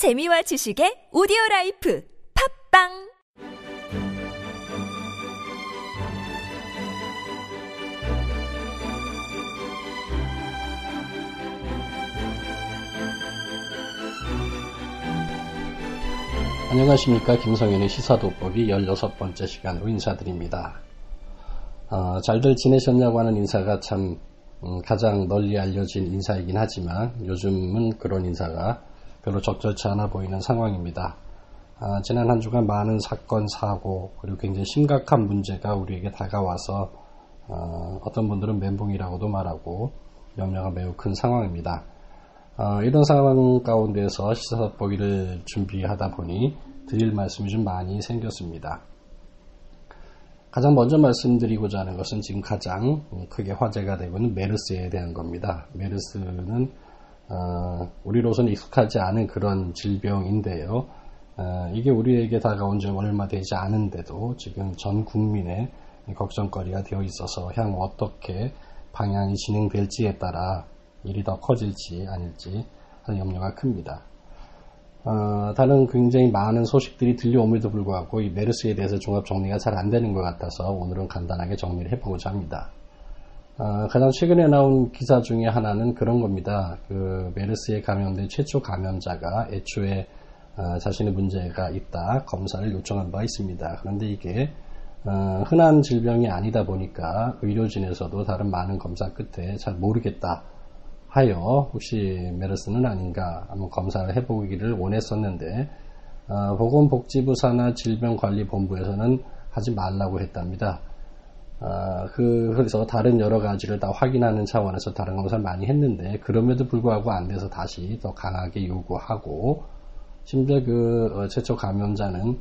재미와 지식의 오디오라이프 팟빵 안녕하십니까. 김성현의 시사돋보기 16번째 시간으로 인사드립니다. 잘들 지내셨냐고 하는 인사가 참 가장 널리 알려진 인사이긴 하지만 요즘은 그런 인사가 별로 적절치 않아 보이는 상황입니다. 지난 한 주간 많은 사건, 사고 그리고 굉장히 심각한 문제가 우리에게 다가와서 어떤 분들은 멘붕이라고도 말하고 염려가 매우 큰 상황입니다. 이런 상황 가운데서 시사돋보기를 준비하다 보니 드릴 말씀이 좀 많이 생겼습니다. 가장 먼저 말씀드리고자 하는 것은 지금 가장 크게 화제가 되고 있는 메르스에 대한 겁니다. 메르스는 우리로서는 익숙하지 않은 그런 질병인데요. 이게 우리에게 다가온 지 얼마 되지 않은데도 지금 전 국민의 걱정거리가 되어 있어서 향후 어떻게 방향이 진행될지에 따라 일이 더 커질지 아닐지 하는 염려가 큽니다. 다른 굉장히 많은 소식들이 들려옴에도 불구하고 이 메르스에 대해서 종합정리가 잘 안되는 것 같아서 오늘은 간단하게 정리를 해보고자 합니다. 가장 최근에 나온 기사 중에 하나는 그런 겁니다. 그 메르스에 감염된 최초 감염자가 애초에 자신의 문제가 있다 검사를 요청한 바 있습니다. 그런데 이게 흔한 질병이 아니다 보니까 의료진에서도 다른 많은 검사 끝에 잘 모르겠다 하여 혹시 메르스는 아닌가 한번 검사를 해보기를 원했었는데 보건복지부 산하 질병관리본부에서는 하지 말라고 했답니다. 그래서 다른 여러 가지를 다 확인하는 차원에서 다른 검사를 많이 했는데 그럼에도 불구하고 안 돼서 다시 더 강하게 요구하고 심지어 그 최초 감염자는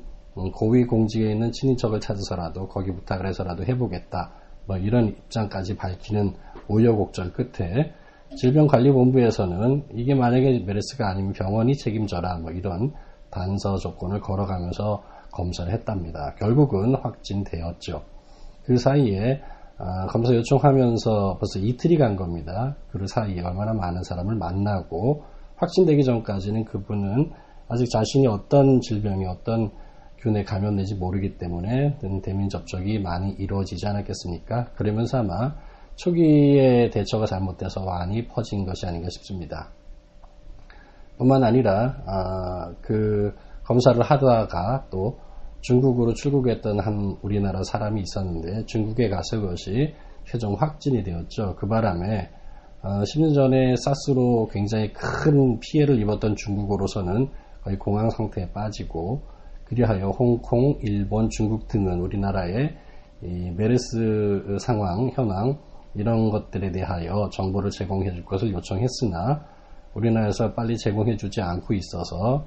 고위공직에 있는 친인척을 찾아서라도 거기 부탁을 해서라도 해보겠다 뭐 이런 입장까지 밝히는 우여곡절 끝에 질병관리본부에서는 이게 만약에 메르스가 아니면 병원이 책임져라 뭐 이런 단서 조건을 걸어가면서 검사를 했답니다. 결국은 확진되었죠. 그 사이에 검사 요청하면서 벌써 이틀이 간 겁니다. 그 사이에 얼마나 많은 사람을 만나고 확진되기 전까지는 그분은 아직 자신이 어떤 질병이 어떤 균에 감염되지 모르기 때문에 대면 접촉이 많이 이루어지지 않았겠습니까? 그러면서 아마 초기에 대처가 잘못돼서 많이 퍼진 것이 아닌가 싶습니다. 뿐만 아니라 그 검사를 하다가 또 중국으로 출국했던 한 우리나라 사람이 있었는데 중국에 가서 그것이 최종 확진이 되었죠. 그 바람에 10년 전에 사스로 굉장히 큰 피해를 입었던 중국으로서는 거의 공황 상태에 빠지고 그리하여 홍콩, 일본, 중국 등은 우리나라의 이 메르스 상황, 현황 이런 것들에 대하여 정보를 제공해 줄 것을 요청했으나 우리나라에서 빨리 제공해 주지 않고 있어서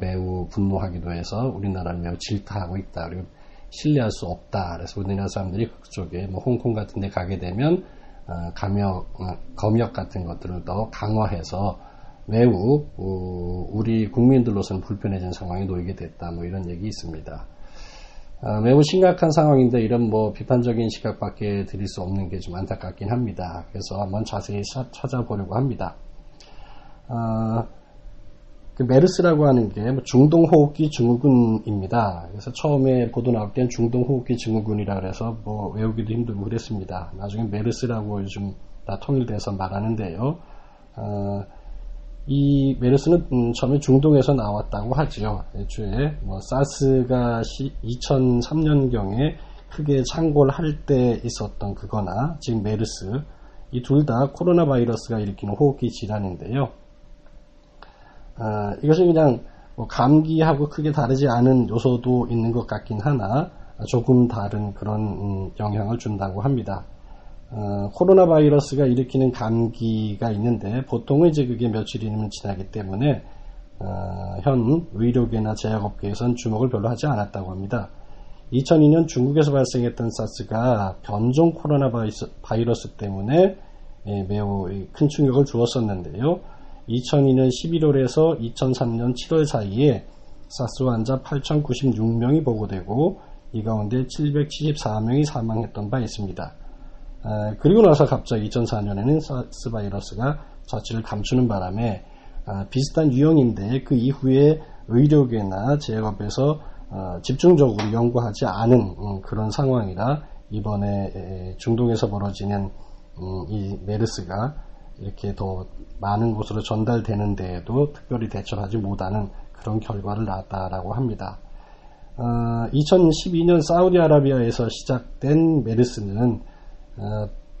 매우 분노하기도 해서 우리나라를 매우 질타하고 있다. 그리고 신뢰할 수 없다. 그래서 우리나라 사람들이 그쪽에 뭐 홍콩 같은 데 가게 되면 검역 같은 것들을 더 강화해서 매우 우리 국민들로서는 불편해진 상황에 놓이게 됐다. 뭐 이런 얘기 있습니다. 매우 심각한 상황인데 이런 비판적인 시각밖에 드릴 수 없는 게 좀 안타깝긴 합니다. 그래서 한번 자세히 찾아보려고 합니다. 그 메르스라고 하는 게 중동호흡기 증후군입니다. 그래서 처음에 보도 나올 땐 중동호흡기 증후군이라 그래서 외우기도 힘들고 그랬습니다. 나중에 메르스라고 요즘 다 통일돼서 말하는데요. 이 메르스는 처음에 중동에서 나왔다고 하지요. 애초에 사스가 2003년경에 크게 창궐할 때 있었던 그거나 지금 메르스 이 둘 다 코로나 바이러스가 일으키는 호흡기 질환인데요. 이것은 그냥 감기하고 크게 다르지 않은 요소도 있는 것 같긴 하나 조금 다른 그런 영향을 준다고 합니다. 코로나 바이러스가 일으키는 감기가 있는데 보통은 이제 그게 며칠이면 지나기 때문에 현 의료계나 제약업계에선 주목을 별로 하지 않았다고 합니다. 2002년 중국에서 발생했던 사스가 변종 코로나 바이러스 때문에 매우 큰 충격을 주었었는데요. 2002년 11월에서 2003년 7월 사이에 사스 환자 8,096명이 보고되고 이 가운데 774명이 사망했던 바 있습니다. 그리고 나서 갑자기 2004년에는 사스 바이러스가 자취를 감추는 바람에 비슷한 유형인데 그 이후에 의료계나 제약업에서 집중적으로 연구하지 않은 그런 상황이라 이번에 중동에서 벌어지는 이 메르스가 이렇게 더 많은 곳으로 전달되는 데에도 특별히 대처를 하지 못하는 그런 결과를 낳았다라고 합니다. 2012년 사우디아라비아에서 시작된 메르스는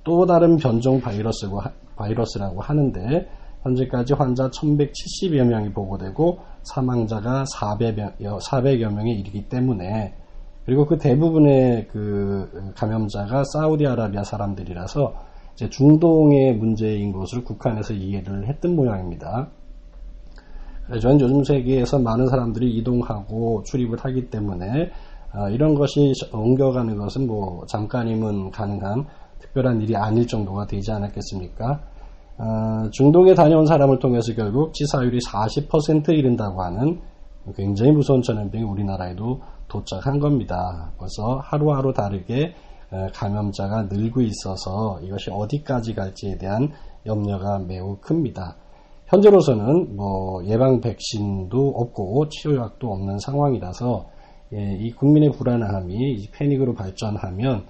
또 다른 변종 바이러스라고 하는데 현재까지 환자 1170여 명이 보고되고 사망자가 400여 명에 이르기 때문에, 그리고 그 대부분의 그 감염자가 사우디아라비아 사람들이라서 이제 중동의 문제인 것으로 국한에서 이해를 했던 모양입니다. 전 요즘 세계에서 많은 사람들이 이동하고 출입을 하기 때문에 이런 것이 옮겨가는 것은 뭐 잠깐이면 가능한 특별한 일이 아닐 정도가 되지 않았겠습니까? 중동에 다녀온 사람을 통해서 결국 치사율이 40%에 이른다고 하는 굉장히 무서운 전염병이 우리나라에도 도착한 겁니다. 벌써 하루하루 다르게 감염자가 늘고 있어서 이것이 어디까지 갈지에 대한 염려가 매우 큽니다. 현재로서는 뭐 예방 백신도 없고 치료약도 없는 상황이라서 이 국민의 불안함이 패닉으로 발전하면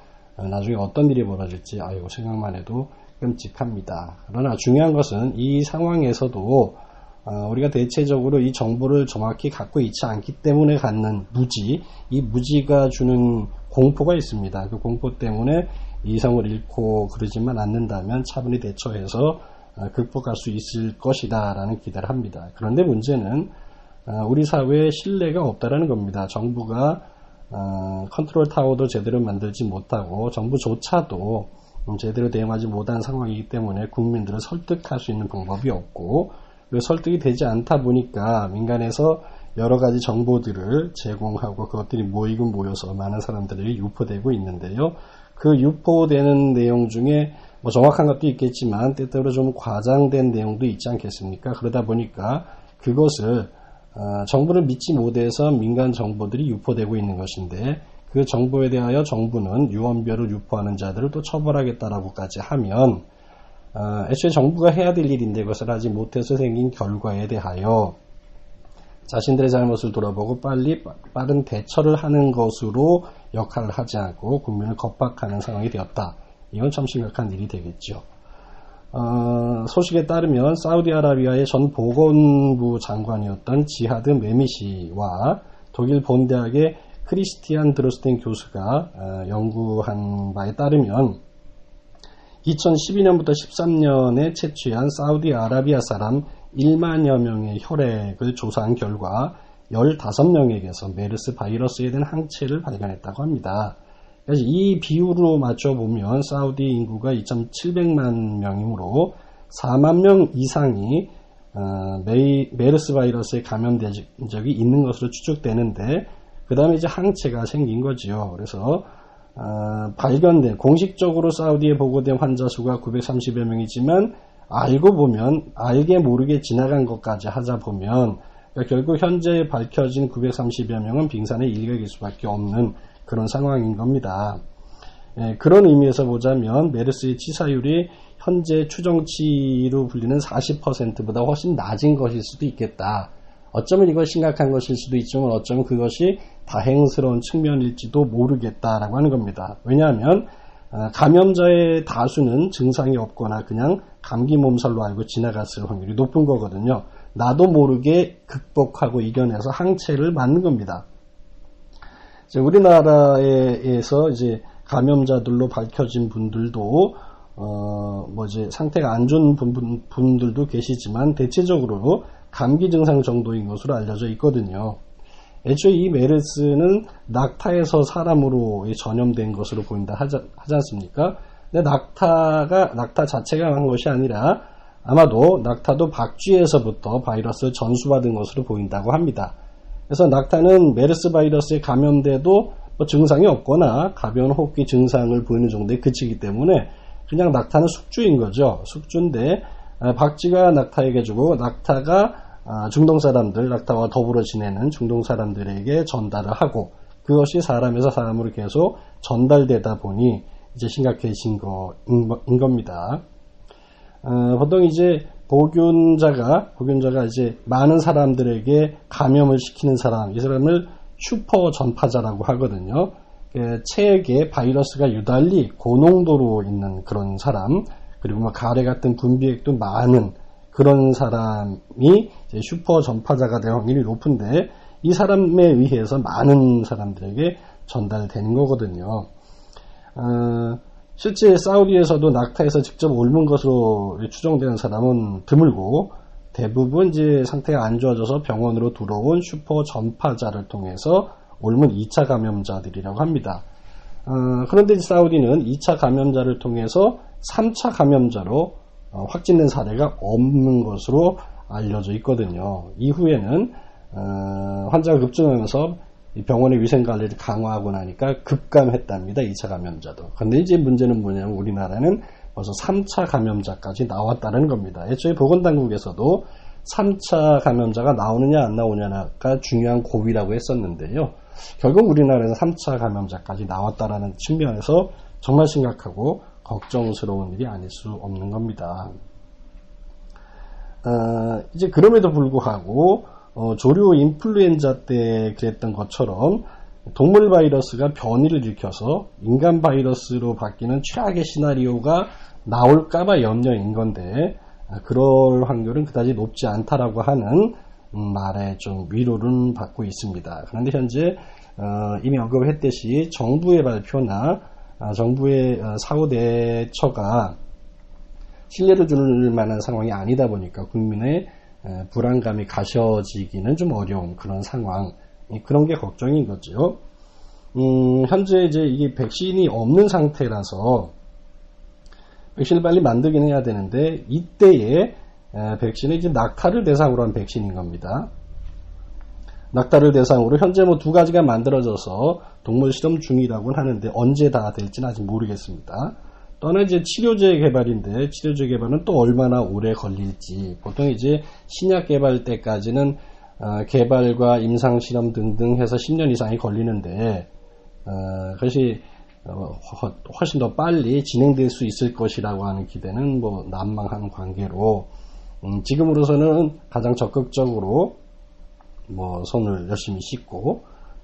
나중에 어떤 일이 벌어질지 아이고 생각만 해도 끔찍합니다. 그러나 중요한 것은 이 상황에서도 우리가 대체적으로 이 정보를 정확히 갖고 있지 않기 때문에 갖는 무지, 이 무지가 주는 공포가 있습니다. 그 공포 때문에 이성을 잃고 그러지만 않는다면 차분히 대처해서 극복할 수 있을 것이다 라는 기대를 합니다. 그런데 문제는 우리 사회에 신뢰가 없다라는 겁니다. 정부가 컨트롤 타워도 제대로 만들지 못하고 정부조차도 제대로 대응하지 못한 상황이기 때문에 국민들을 설득할 수 있는 방법이 없고, 설득이 되지 않다 보니까 민간에서 여러 가지 정보들을 제공하고 그것들이 모이고 모여서 많은 사람들에게 유포되고 있는데요. 그 유포되는 내용 중에 뭐 정확한 것도 있겠지만 때때로 좀 과장된 내용도 있지 않겠습니까? 그러다 보니까 그것을 정부를 믿지 못해서 민간 정보들이 유포되고 있는 것인데, 그 정보에 대하여 정부는 유언비어를 유포하는 자들을 또 처벌하겠다라고까지 하면 애초에 정부가 해야 될 일인데 그것을 하지 못해서 생긴 결과에 대하여 자신들의 잘못을 돌아보고 빠른 대처를 하는 것으로 역할을 하지 않고 국민을 겁박하는 상황이 되었다. 이건 참 심각한 일이 되겠죠. 소식에 따르면 사우디아라비아의 전 보건부 장관이었던 지하드 메미시와 독일 본대학의 크리스티안 드로스텐 교수가 연구한 바에 따르면 2012년부터 13년에 채취한 사우디아라비아 사람 1만여 명의 혈액을 조사한 결과 15명에게서 메르스 바이러스에 대한 항체를 발견했다고 합니다. 그래서 이 비율로 맞춰보면 사우디 인구가 2,700만 명이므로 4만 명 이상이 메르스 바이러스에 감염된 적이 있는 것으로 추측되는데, 그 다음에 이제 항체가 생긴 거지요. 그래서 공식적으로 사우디에 보고된 환자 수가 930여 명이지만 알고 보면 알게 모르게 지나간 것까지 하자 보면 결국 현재 밝혀진 930여 명은 빙산의 일각일 수밖에 없는 그런 상황인 겁니다. 그런 의미에서 보자면 메르스의 치사율이 현재 추정치로 불리는 40%보다 훨씬 낮은 것일 수도 있겠다. 어쩌면 이건 심각한 것일 수도 있지만 어쩌면 그것이 다행스러운 측면일지도 모르겠다라고 하는 겁니다. 왜냐하면 감염자의 다수는 증상이 없거나 그냥 감기 몸살로 알고 지나갔을 확률이 높은 거거든요. 나도 모르게 극복하고 이겨내서 항체를 맞는 겁니다. 이제 우리나라에서 이제 감염자들로 밝혀진 분들도 상태가 안 좋은 분들도 계시지만 대체적으로 감기 증상 정도인 것으로 알려져 있거든요. 애초에 이 메르스는 낙타에서 사람으로 전염된 것으로 보인다 하지 않습니까? 근데 낙타 자체가 한 것이 아니라 아마도 낙타도 박쥐에서부터 바이러스를 전수받은 것으로 보인다고 합니다. 그래서 낙타는 메르스 바이러스에 감염돼도 뭐 증상이 없거나 가벼운 호흡기 증상을 보이는 정도에 그치기 때문에 그냥 낙타는 숙주인 거죠. 숙주인데 박쥐가 낙타에게 주고 낙타가 중동 사람들, 낙타와 더불어 지내는 중동 사람들에게 전달을 하고 그것이 사람에서 사람으로 계속 전달되다 보니 이제 심각해진 거인 겁니다. 보통 이제 보균자가 이제 많은 사람들에게 감염을 시키는 사람, 이 사람을 슈퍼 전파자라고 하거든요. 체액에 바이러스가 유달리 고농도로 있는 그런 사람, 그리고 뭐 가래 같은 분비액도 많은 그런 사람이 이제 슈퍼 전파자가 될 확률이 높은데, 이 사람에 의해서 많은 사람들에게 전달되는 거거든요. 실제 사우디에서도 낙타에서 직접 옮은 것으로 추정되는 사람은 드물고, 대부분 이제 상태가 안 좋아져서 병원으로 들어온 슈퍼 전파자를 통해서 옮은 2차 감염자들이라고 합니다. 그런데 사우디는 2차 감염자를 통해서 3차 감염자로 확진된 사례가 없는 것으로 알려져 있거든요. 이후에는 환자가 급증하면서 병원의 위생관리를 강화하고 나니까 급감했답니다. 2차 감염자도. 근데 이제 문제는 뭐냐면 우리나라는 벌써 3차 감염자까지 나왔다는 겁니다. 애초에 보건당국에서도 3차 감염자가 나오느냐 안 나오느냐가 중요한 고비라고 했었는데요. 결국 우리나라에서 3차 감염자까지 나왔다라는 측면에서 정말 심각하고 걱정스러운 일이 아닐 수 없는 겁니다. 이제 그럼에도 불구하고 조류 인플루엔자 때 그랬던 것처럼 동물 바이러스가 변이를 일으켜서 인간 바이러스로 바뀌는 최악의 시나리오가 나올까봐 염려인 건데, 그럴 확률은 그다지 높지 않다라고 하는 말에 좀 위로를 받고 있습니다. 그런데 현재 이미 언급했듯이 정부의 발표나 정부의 사후 대처가 신뢰를 줄 만한 상황이 아니다 보니까 국민의 불안감이 가셔지기는 좀 어려운 그런 상황, 그런 게 걱정인 거죠. 현재 이제 이게 백신이 없는 상태라서 백신을 빨리 만들긴 해야 되는데, 이때에 백신은 이제 낙타를 대상으로 한 백신인 겁니다. 낙타를 대상으로 현재 뭐 두 가지가 만들어져서 동물 실험 중이라고는 하는데 언제 다 될지는 아직 모르겠습니다. 또 하나 이제 치료제 개발인데, 치료제 개발은 또 얼마나 오래 걸릴지. 보통 이제 신약 개발 때까지는 개발과 임상 실험 등등 해서 10년 이상이 걸리는데, 그것이 훨씬 더 빨리 진행될 수 있을 것이라고 하는 기대는 뭐 난망한 관계로, 지금으로서는 가장 적극적으로 뭐 손을 열심히 씻고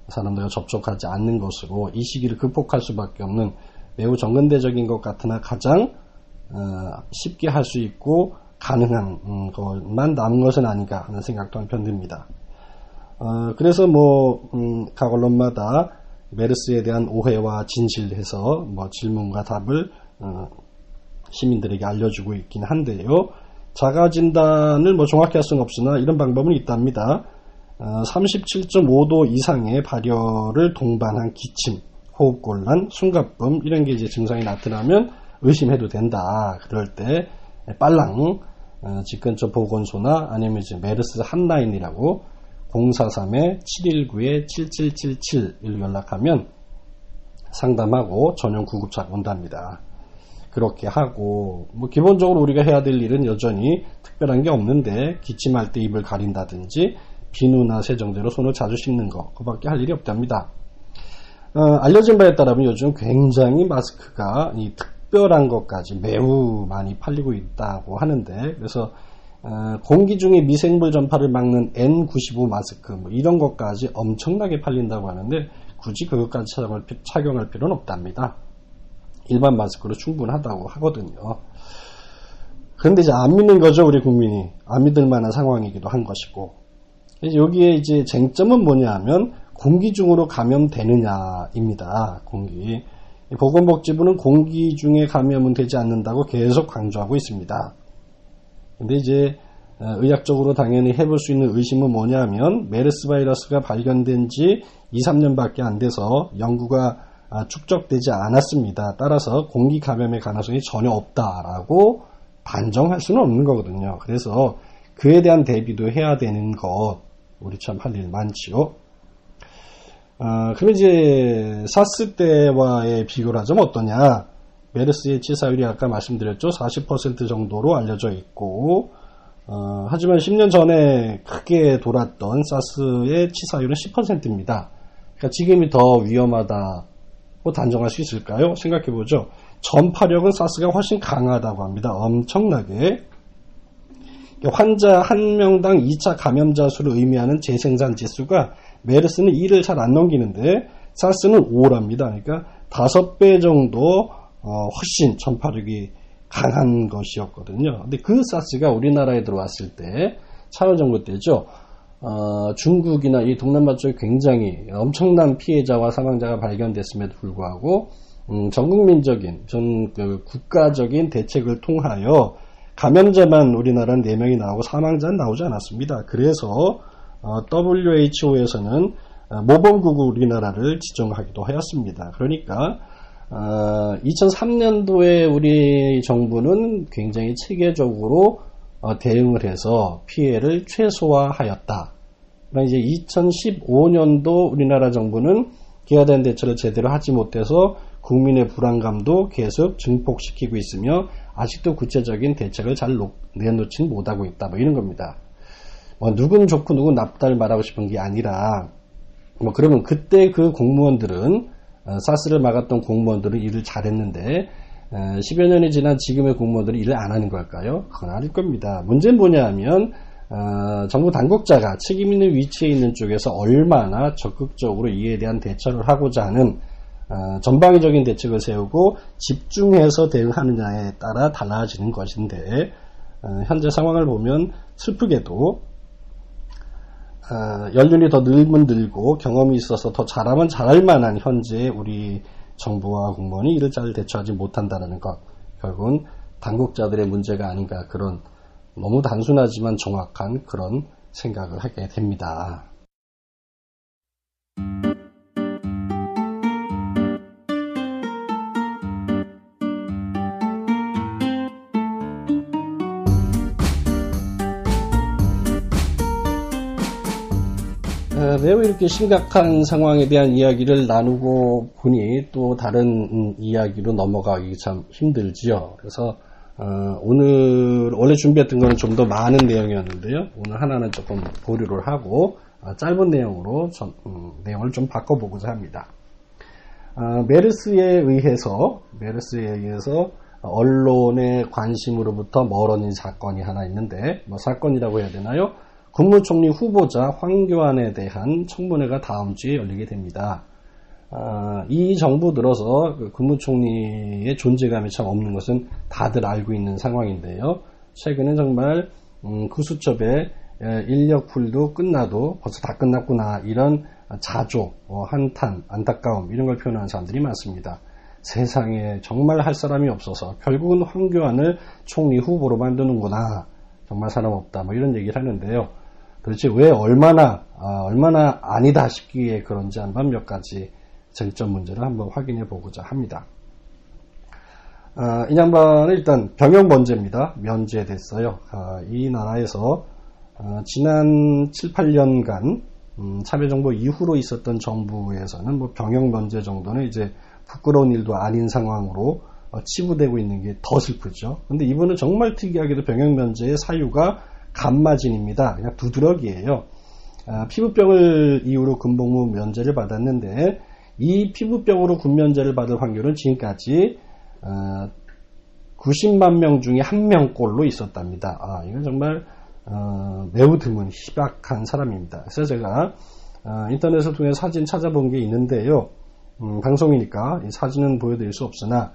사람들과 접촉하지 않는 것으로 이 시기를 극복할 수밖에 없는, 매우 정근대적인 것 같으나 가장 쉽게 할 수 있고 가능한 것만 남은 것은 아닌가 하는 생각도 한편 듭니다. 그래서 뭐 각 언론마다 메르스에 대한 오해와 진실해서 뭐 질문과 답을 시민들에게 알려주고 있긴 한데요. 자가진단을 뭐 정확히 할 수는 없으나 이런 방법은 있답니다. 37.5도 이상의 발열을 동반한 기침, 호흡곤란, 숨가쁨, 이런 게 이제 증상이 나타나면 의심해도 된다. 그럴 때 빨랑 집 근처 보건소나 아니면 이제 메르스 핫라인이라고 043-719-7777로 연락하면 상담하고 전용 구급차가 온답니다. 그렇게 하고, 뭐 기본적으로 우리가 해야 될 일은 여전히 특별한 게 없는데, 기침할 때 입을 가린다든지 비누나 세정제로 손을 자주 씻는 거, 그밖에 할 일이 없답니다. 알려진 바에 따르면 요즘 굉장히 마스크가 이 특별한 것까지 매우 많이 팔리고 있다고 하는데, 그래서 공기 중에 미생물 전파를 막는 N95 마스크 뭐 이런 것까지 엄청나게 팔린다고 하는데, 굳이 그것까지 착용할 필요는 없답니다. 일반 마스크로 충분하다고 하거든요. 그런데 이제 안 믿는 거죠, 우리 국민이. 안 믿을 만한 상황이기도 한 것이고, 여기에 이제 쟁점은 뭐냐 하면 공기 중으로 감염되느냐입니다. 공기. 보건복지부는 공기 중에 감염은 되지 않는다고 계속 강조하고 있습니다. 근데 이제 의학적으로 당연히 해볼 수 있는 의심은 뭐냐 하면, 메르스 바이러스가 발견된 지 2-3년밖에 안 돼서 연구가 축적되지 않았습니다. 따라서 공기 감염의 가능성이 전혀 없다라고 반정할 수는 없는 거거든요. 그래서 그에 대한 대비도 해야 되는 것, 우리 참 할 일 많지요. 그럼 이제 사스 때와의 비교를 하자면 어떠냐. 메르스의 치사율이 아까 말씀드렸죠. 40% 정도로 알려져 있고, 하지만 10년 전에 크게 돌았던 사스의 치사율은 10%입니다. 그러니까 지금이 더 위험하다고 단정할 수 있을까요? 생각해보죠. 전파력은 사스가 훨씬 강하다고 합니다. 엄청나게. 환자 한 명당 2차 감염자 수를 의미하는 재생산 지수가 메르스는 1을 잘 안 넘기는데 사스는 5랍니다. 그러니까 5배 정도 훨씬 전파력이 강한 것이었거든요. 근데 그 사스가 우리나라에 들어왔을 때 차오정부 때죠. 중국이나 이 동남아 쪽에 굉장히 엄청난 피해자와 사망자가 발견됐음에도 불구하고 전국민적인 국가적인 대책을 통하여 감염자만 우리나라는 4명이 나오고 사망자는 나오지 않았습니다. 그래서 WHO에서는 모범국으로 우리나라를 지정하기도 하였습니다. 그러니까 2003년도에 우리 정부는 굉장히 체계적으로 대응을 해서 피해를 최소화하였다. 그러니까 이제 2015년도 우리나라 정부는 기하된 대처를 제대로 하지 못해서 국민의 불안감도 계속 증폭시키고 있으며 아직도 구체적인 대책을 잘 내놓진 못하고 있다. 뭐 이런 겁니다. 누군 좋고 누군 나쁘다를 말하고 싶은 게 아니라 그러면 그때 그 공무원들은 사스를 막았던 공무원들은 일을 잘했는데 10여 년이 지난 지금의 공무원들이 일을 안 하는 걸까요? 그건 아닐 겁니다. 문제는 뭐냐 하면 정부 당국자가 책임 있는 위치에 있는 쪽에서 얼마나 적극적으로 이에 대한 대처를 하고자 하는 전방위적인 대책을 세우고 집중해서 대응하느냐에 따라 달라지는 것인데 현재 상황을 보면 슬프게도 연륜이 더 늘면 늘고 경험이 있어서 더 잘하면 잘할 만한 현재 우리 정부와 공무원이 이를 잘 대처하지 못한다는 것, 결국은 당국자들의 문제가 아닌가, 그런 너무 단순하지만 정확한 그런 생각을 하게 됩니다. 매우 이렇게 심각한 상황에 대한 이야기를 나누고 보니 또 다른 이야기로 넘어가기 참 힘들지요. 그래서 오늘 원래 준비했던 거는 좀 더 많은 내용이었는데요. 오늘 하나는 조금 보류를 하고 짧은 내용으로 내용을 좀 바꿔보고자 합니다. 메르스에 의해서 언론의 관심으로부터 멀어진 사건이 하나 있는데, 사건이라고 해야 되나요? 국무총리 후보자 황교안에 대한 청문회가 다음 주에 열리게 됩니다. 이 정부 들어서 국무총리의 존재감이 참 없는 것은 다들 알고 있는 상황인데요. 최근엔 정말 구수첩에 인력풀도 끝나도 벌써 다 끝났구나, 이런 자조, 한탄, 안타까움 이런 걸 표현하는 사람들이 많습니다. 세상에 정말 할 사람이 없어서 결국은 황교안을 총리 후보로 만드는구나, 정말 사람 없다, 이런 얘기를 하는데요. 도대체 왜 얼마나 아니다 싶기에 그런지 한번 몇 가지 쟁점 문제를 한번 확인해 보고자 합니다. 이 양반은 일단 병역 면제입니다. 면제됐어요. 이 나라에서 지난 7, 8년간 참여정부 이후로 있었던 정부에서는 병역 면제 정도는 이제 부끄러운 일도 아닌 상황으로 치부되고 있는 게 더 슬프죠. 근데 이분은 정말 특이하게도 병역 면제의 사유가 감마진입니다. 그냥 두드러기예요. 피부병을 이유로 군복무 면제를 받았는데 이 피부병으로 군 면제를 받을 확률은 지금까지 90만 명 중에 1명꼴로 있었답니다. 이건 정말 매우 드문 희박한 사람입니다. 그래서 제가 인터넷을 통해 사진 찾아본 게 있는데요. 방송이니까 이 사진은 보여드릴 수 없으나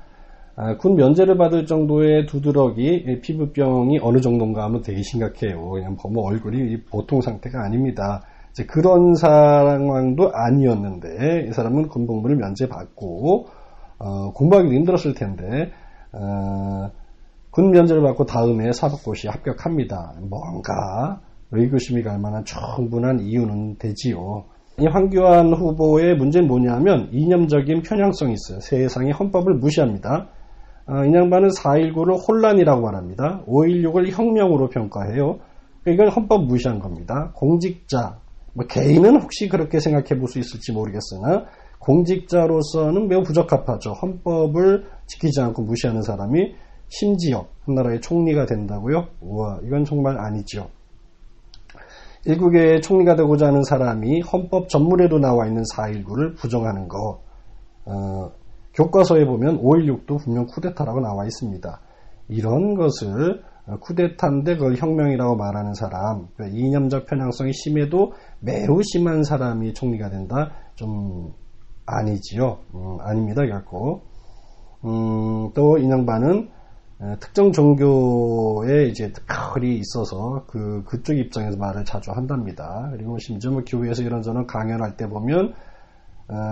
군 면제를 받을 정도의 두드러기 피부병이 어느 정도인가 하면 되게 심각해요. 그냥 얼굴이 보통 상태가 아닙니다. 이제 그런 상황도 아니었는데 이 사람은 군복무를 면제받고 공부하기도 힘들었을 텐데 군 면제를 받고 다음에 사법고시에 합격합니다. 뭔가 의구심이 갈 만한 충분한 이유는 되지요. 이 황교안 후보의 문제는 뭐냐면 이념적인 편향성이 있어요. 세상의 헌법을 무시합니다. 이 양반은 4.19를 혼란이라고 말합니다. 5.16을 혁명으로 평가해요. 이건 헌법 무시한 겁니다. 공직자, 개인은 혹시 그렇게 생각해 볼 수 있을지 모르겠으나 공직자로서는 매우 부적합하죠. 헌법을 지키지 않고 무시하는 사람이 심지어 한 나라의 총리가 된다고요? 우와, 이건 정말 아니죠. 일국의 총리가 되고자 하는 사람이 헌법 전문에도 나와 있는 4.19를 부정하는 거, 교과서에 보면 5.16도 분명 쿠데타라고 나와 있습니다. 이런 것을 쿠데타인데 그걸 혁명이라고 말하는 사람, 그러니까 이념적 편향성이 심해도 매우 심한 사람이 총리가 된다? 좀 아니지요. 아닙니다, 결코. 또 인양반은 특정 종교에 이제 특허리 있어서 그쪽 입장에서 말을 자주 한답니다. 그리고 심지어 뭐 교회에서 이런저런 강연할 때 보면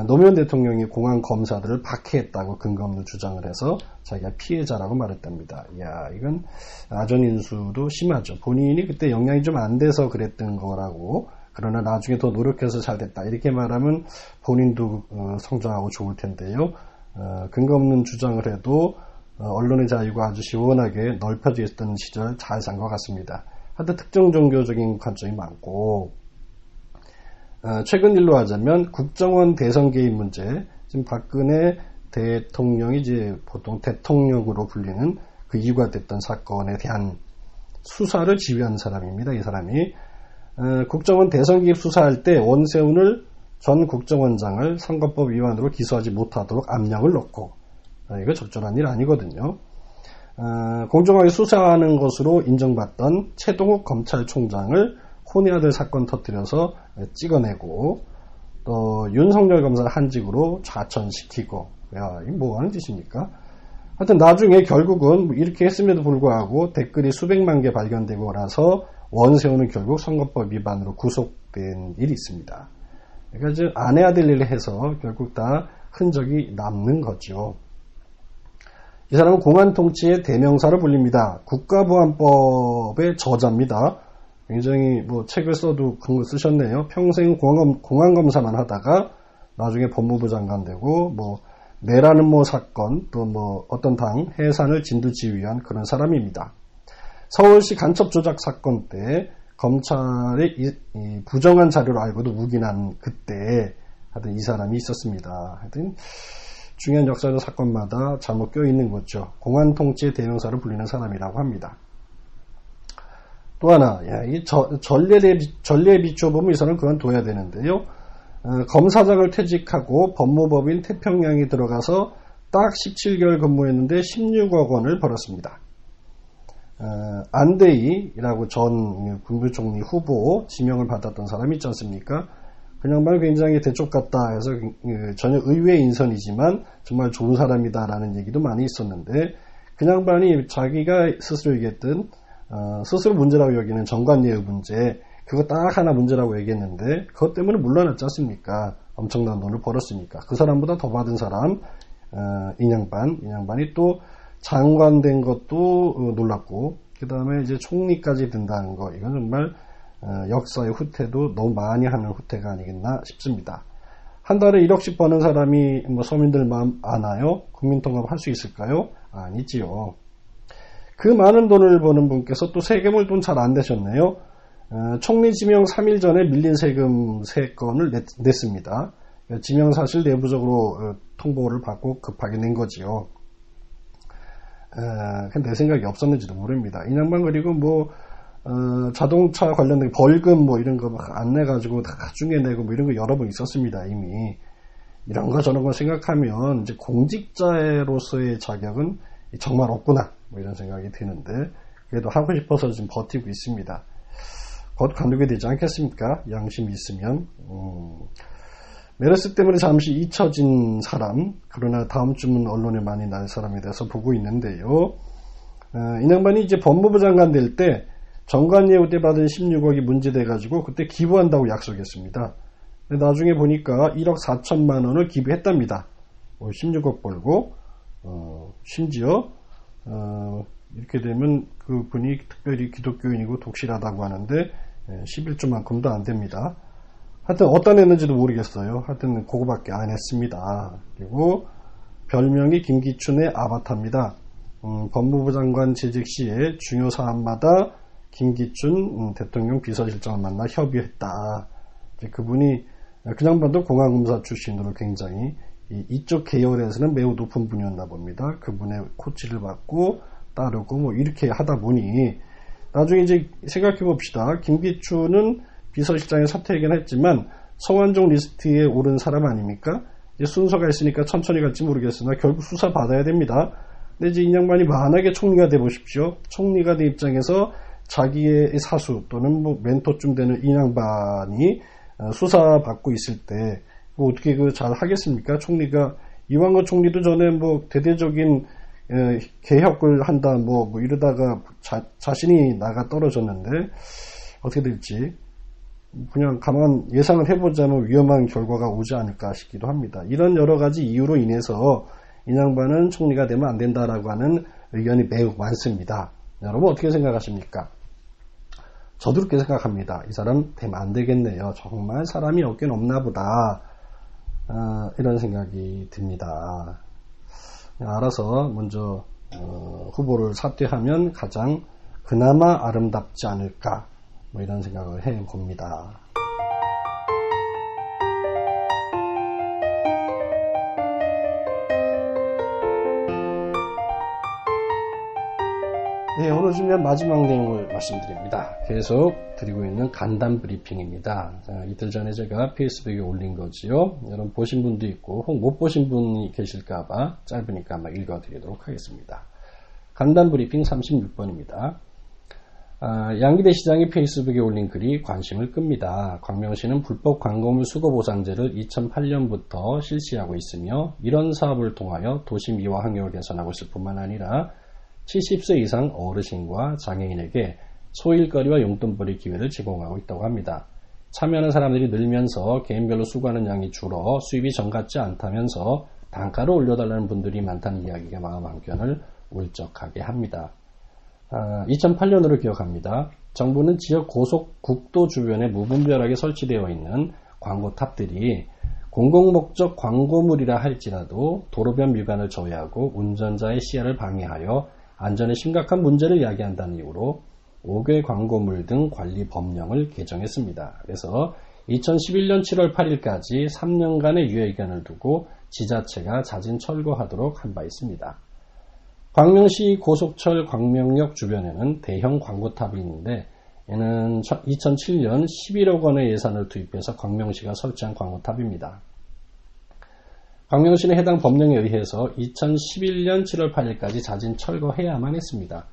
노무현 대통령이 공안 검사들을 박해했다고 근거 없는 주장을 해서 자기가 피해자라고 말했답니다. 야, 이건 아전인수도 심하죠. 본인이 그때 역량이 좀 안 돼서 그랬던 거라고, 그러나 나중에 더 노력해서 잘 됐다 이렇게 말하면 본인도 성장하고 좋을 텐데요. 근거 없는 주장을 해도 언론의 자유가 아주 시원하게 넓혀져 있던 시절 잘 산 것 같습니다. 하여튼 특정 종교적인 관점이 많고, 최근 일로 하자면 국정원 대선 개입 문제, 지금 박근혜 대통령이 이제 보통 대통령으로 불리는 그 이유가 됐던 사건에 대한 수사를 지휘한 사람입니다. 이 사람이 국정원 대선 개입 수사할 때 원세훈을 전 국정원장을 선거법 위반으로 기소하지 못하도록 압력을 넣고, 이거 적절한 일 아니거든요. 공정하게 수사하는 것으로 인정받던 채동욱 검찰총장을 혼의 아들 사건 터뜨려서 찍어내고, 또 윤석열 검사를 한직으로 좌천시키고, 야, 이거 뭐 하는 짓입니까? 하여튼 나중에 결국은 이렇게 했음에도 불구하고 댓글이 수백만 개 발견되고 나서 원세훈은 결국 선거법 위반으로 구속된 일이 있습니다. 그러니까 이제 안 해야 될 일을 해서 결국 다 흔적이 남는 거죠. 이 사람은 공안통치의 대명사로 불립니다. 국가보안법의 저자입니다. 굉장히 뭐 책을 써도 그런 걸 쓰셨네요. 평생 공안검사만 하다가 나중에 법무부 장관 되고, 뭐 내라는 뭐 사건, 또 뭐 어떤 당 해산을 진두지휘한 그런 사람입니다. 서울시 간첩조작 사건 때 검찰의 이 부정한 자료를 알고도 묵인한 그때 하여튼 이 사람이 있었습니다. 하여튼 중요한 역사적 사건마다 잘못 껴있는 거죠. 공안통치의 대명사로 불리는 사람이라고 합니다. 또 하나, 야, 이 전례에 비춰보면 이 사람은 그만둬야 되는데요. 검사장을 퇴직하고 법무법인 태평양에 들어가서 딱 17개월 근무했는데 16억 원을 벌었습니다. 안대희라고 전 국무총리 후보 지명을 받았던 사람이 있지 않습니까? 그냥 말 굉장히 대쪽 같다 해서 전혀 의외 인선이지만 정말 좋은 사람이다라는 얘기도 많이 있었는데, 그냥 말이 자기가 스스로 얘기했던 스스로 문제라고 여기는 정관예우 문제, 그거 딱 하나 문제라고 얘기했는데 그것 때문에 물러났지 않습니까? 엄청난 돈을 벌었으니까. 그 사람보다 더 받은 사람, 인양반이 또 장관된 것도 놀랍고, 그 다음에 이제 총리까지 된다는 거, 이건 정말 역사의 후퇴도 너무 많이 하는 후퇴가 아니겠나 싶습니다. 한 달에 1억씩 버는 사람이 뭐 서민들 마음 아나요? 국민통합 할 수 있을까요? 아니지요. 그 많은 돈을 버는 분께서 또 세금을 돈 잘 안 내셨네요. 총리 지명 3일 전에 밀린 세금 3건을 냈습니다. 지명 사실 내부적으로 통보를 받고 급하게 낸 거지요. 근데 내 생각이 없었는지도 모릅니다. 이 양반 그리고 뭐 자동차 관련된 벌금 뭐 이런 거 막 안 내가지고 나중에 내고 뭐 이런 거 여러 번 있었습니다. 이미 이런 거 저런 거 생각하면 이제 공직자로서의 자격은 정말 없구나 뭐 이런 생각이 드는데, 그래도 하고 싶어서 지금 버티고 있습니다. 곧 관두게 되지 않겠습니까? 양심이 있으면. 메르스 때문에 잠시 잊혀진 사람, 그러나 다음 주면 언론에 많이 날 사람에 대해서 보고 있는데요. 이 양반이 이제 법무부 장관 될 때 정관예우 때 받은 16억이 문제돼가지고 그때 기부한다고 약속했습니다. 근데 나중에 보니까 1억 4천만 원을 기부했답니다. 16억 벌고, 심지어 이렇게 되면 그분이 특별히 기독교인이고 독실하다고 하는데 11조만큼도 안 됩니다. 하여튼 어디다 냈는지도 모르겠어요. 하여튼 그거밖에 안 했습니다. 그리고 별명이 김기춘의 아바타입니다. 법무부 장관 재직 시에 중요 사안마다 김기춘 대통령 비서실장을 만나 협의했다. 이제 그분이 그냥 봐도 공안검사 출신으로 굉장히 이쪽 계열에서는 매우 높은 분이었나 봅니다. 그분의 코치를 받고 따르고 뭐 이렇게 하다 보니 나중에 이제 생각해 봅시다. 김기춘은 비서실장에 사퇴하긴 했지만 성완종 리스트에 오른 사람 아닙니까? 이제 순서가 있으니까 천천히 갈지 모르겠으나 결국 수사 받아야 됩니다. 근데 이제 이 양반이 만약에 총리가 돼 보십시오. 총리가 된 입장에서 자기의 사수 또는 뭐 멘토쯤 되는 이 양반이 수사받고 있을 때 뭐 어떻게 그 잘 하겠습니까? 총리가 이완구 총리도 전에 뭐 대대적인 개혁을 한다 뭐 이러다가 자신이 나가 떨어졌는데 어떻게 될지 그냥 가만 예상을 해보자면 위험한 결과가 오지 않을까 싶기도 합니다. 이런 여러 가지 이유로 인해서 이 양반은 총리가 되면 안 된다라고 하는 의견이 매우 많습니다. 여러분 어떻게 생각하십니까? 저도 그렇게 생각합니다. 이 사람 되면 안 되겠네요. 정말 사람이 없긴 없나 보다. 이런 생각이 듭니다. 알아서 먼저 후보를 사퇴하면 가장 그나마 아름답지 않을까 뭐 이런 생각을 해봅니다. 네, 오늘 준비한 마지막 내용을 말씀드립니다. 계속 드리고 있는 간단 브리핑입니다. 자, 이틀 전에 제가 페이스북에 올린 거지요. 여러분 보신 분도 있고 혹 못 보신 분이 계실까봐 짧으니까 한번 읽어드리도록 하겠습니다. 간단 브리핑 36번입니다. 양기대 시장이 페이스북에 올린 글이 관심을 끕니다. 광명시는 불법 광고물 수거보상제를 2008년부터 실시하고 있으며 이런 사업을 통하여 도시 미화 환경을 개선하고 있을 뿐만 아니라 70세 이상 어르신과 장애인에게 소일거리와 용돈벌이 기회를 제공하고 있다고 합니다. 참여하는 사람들이 늘면서 개인별로 수거하는 양이 줄어 수입이 정같지 않다면서 단가를 올려달라는 분들이 많다는 이야기가 마음 한켠을 울적하게 합니다. 2008년으로 기억합니다. 정부는 지역 고속 국도 주변에 무분별하게 설치되어 있는 광고탑들이 공공목적 광고물이라 할지라도 도로변 미관을 저해하고 운전자의 시야를 방해하여 안전에 심각한 문제를 야기한다는 이유로 5개 광고물 등 관리 법령을 개정했습니다. 그래서 2011년 7월 8일까지 3년간의 유예 기간을 두고 지자체가 자진 철거하도록 한 바 있습니다. 광명시 고속철 광명역 주변에는 대형 광고탑이 있는데 이는 2007년 11억 원의 예산을 투입해서 광명시가 설치한 광고탑입니다. 광명시는 해당 법령에 의해서 2011년 7월 8일까지 자진 철거해야만 했습니다.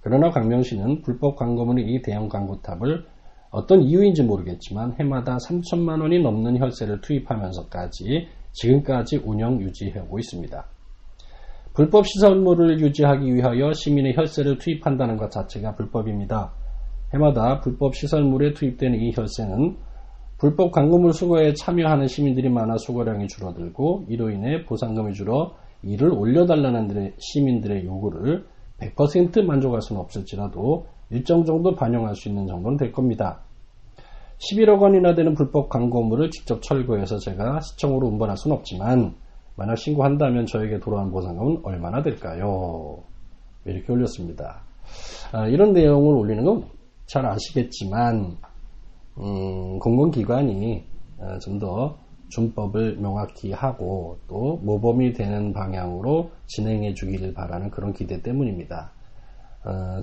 그러나 광명시는 불법 광고물의 이 대형 광고탑을 어떤 이유인지 모르겠지만 해마다 3천만 원이 넘는 혈세를 투입하면서까지 지금까지 운영 유지하고 있습니다. 불법 시설물을 유지하기 위하여 시민의 혈세를 투입한다는 것 자체가 불법입니다. 해마다 불법 시설물에 투입되는 이 혈세는 불법 광고물 수거에 참여하는 시민들이 많아 수거량이 줄어들고 이로 인해 보상금이 줄어 이를 올려달라는 시민들의 요구를 100% 만족할 수는 없을지라도 일정 정도 반영할 수 있는 정도는 될 겁니다. 11억 원이나 되는 불법 광고물을 직접 철거해서 제가 시청으로 운반할 수는 없지만 만약 신고한다면 저에게 돌아온 보상금은 얼마나 될까요? 이렇게 올렸습니다. 이런 내용을 올리는 건 잘 아시겠지만 공공기관이 좀 더 준법을 명확히 하고 또 모범이 되는 방향으로 진행해 주기를 바라는 그런 기대 때문입니다.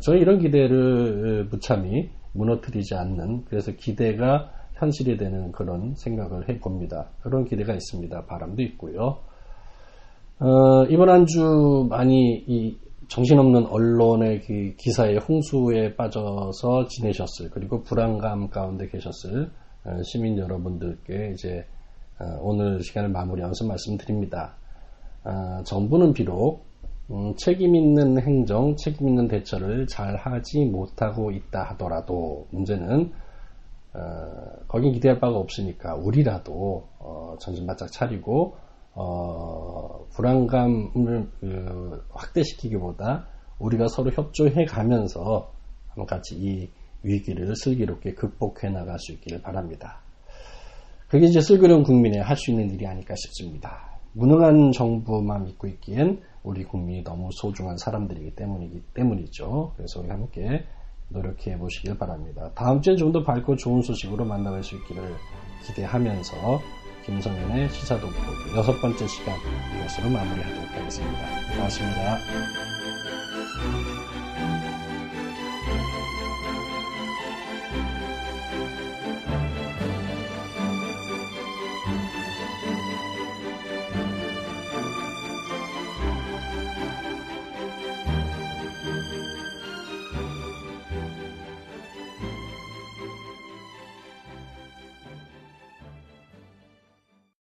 저희 이런 기대를 무참히 무너뜨리지 않는 그래서 기대가 현실이 되는 그런 생각을 해봅니다. 그런 기대가 있습니다. 바람도 있고요. 이번 한 주 많이 이 정신없는 언론의 기사의 홍수에 빠져서 지내셨을 그리고 불안감 가운데 계셨을 시민 여러분들께 이제 오늘 시간을 마무리하면서 말씀드립니다. 정부는 비록 책임있는 행정, 책임있는 대처를 잘 하지 못하고 있다 하더라도 문제는 거긴 기대할 바가 없으니까 우리라도 정신 바짝 차리고 불안감을 확대시키기보다 우리가 서로 협조해 가면서 같이 이 위기를 슬기롭게 극복해 나갈 수 있기를 바랍니다. 그게 이제 슬기로운 국민의 할 수 있는 일이 아닐까 싶습니다. 무능한 정부만 믿고 있기엔 우리 국민이 너무 소중한 사람들이기 때문이죠. 그래서 우리 함께 노력해 보시길 바랍니다. 다음 주엔 좀 더 밝고 좋은 소식으로 만나뵐 수 있기를 기대하면서 김성현의 시사돋보기 6번째 시간 이것으로 마무리하도록 하겠습니다. 고맙습니다.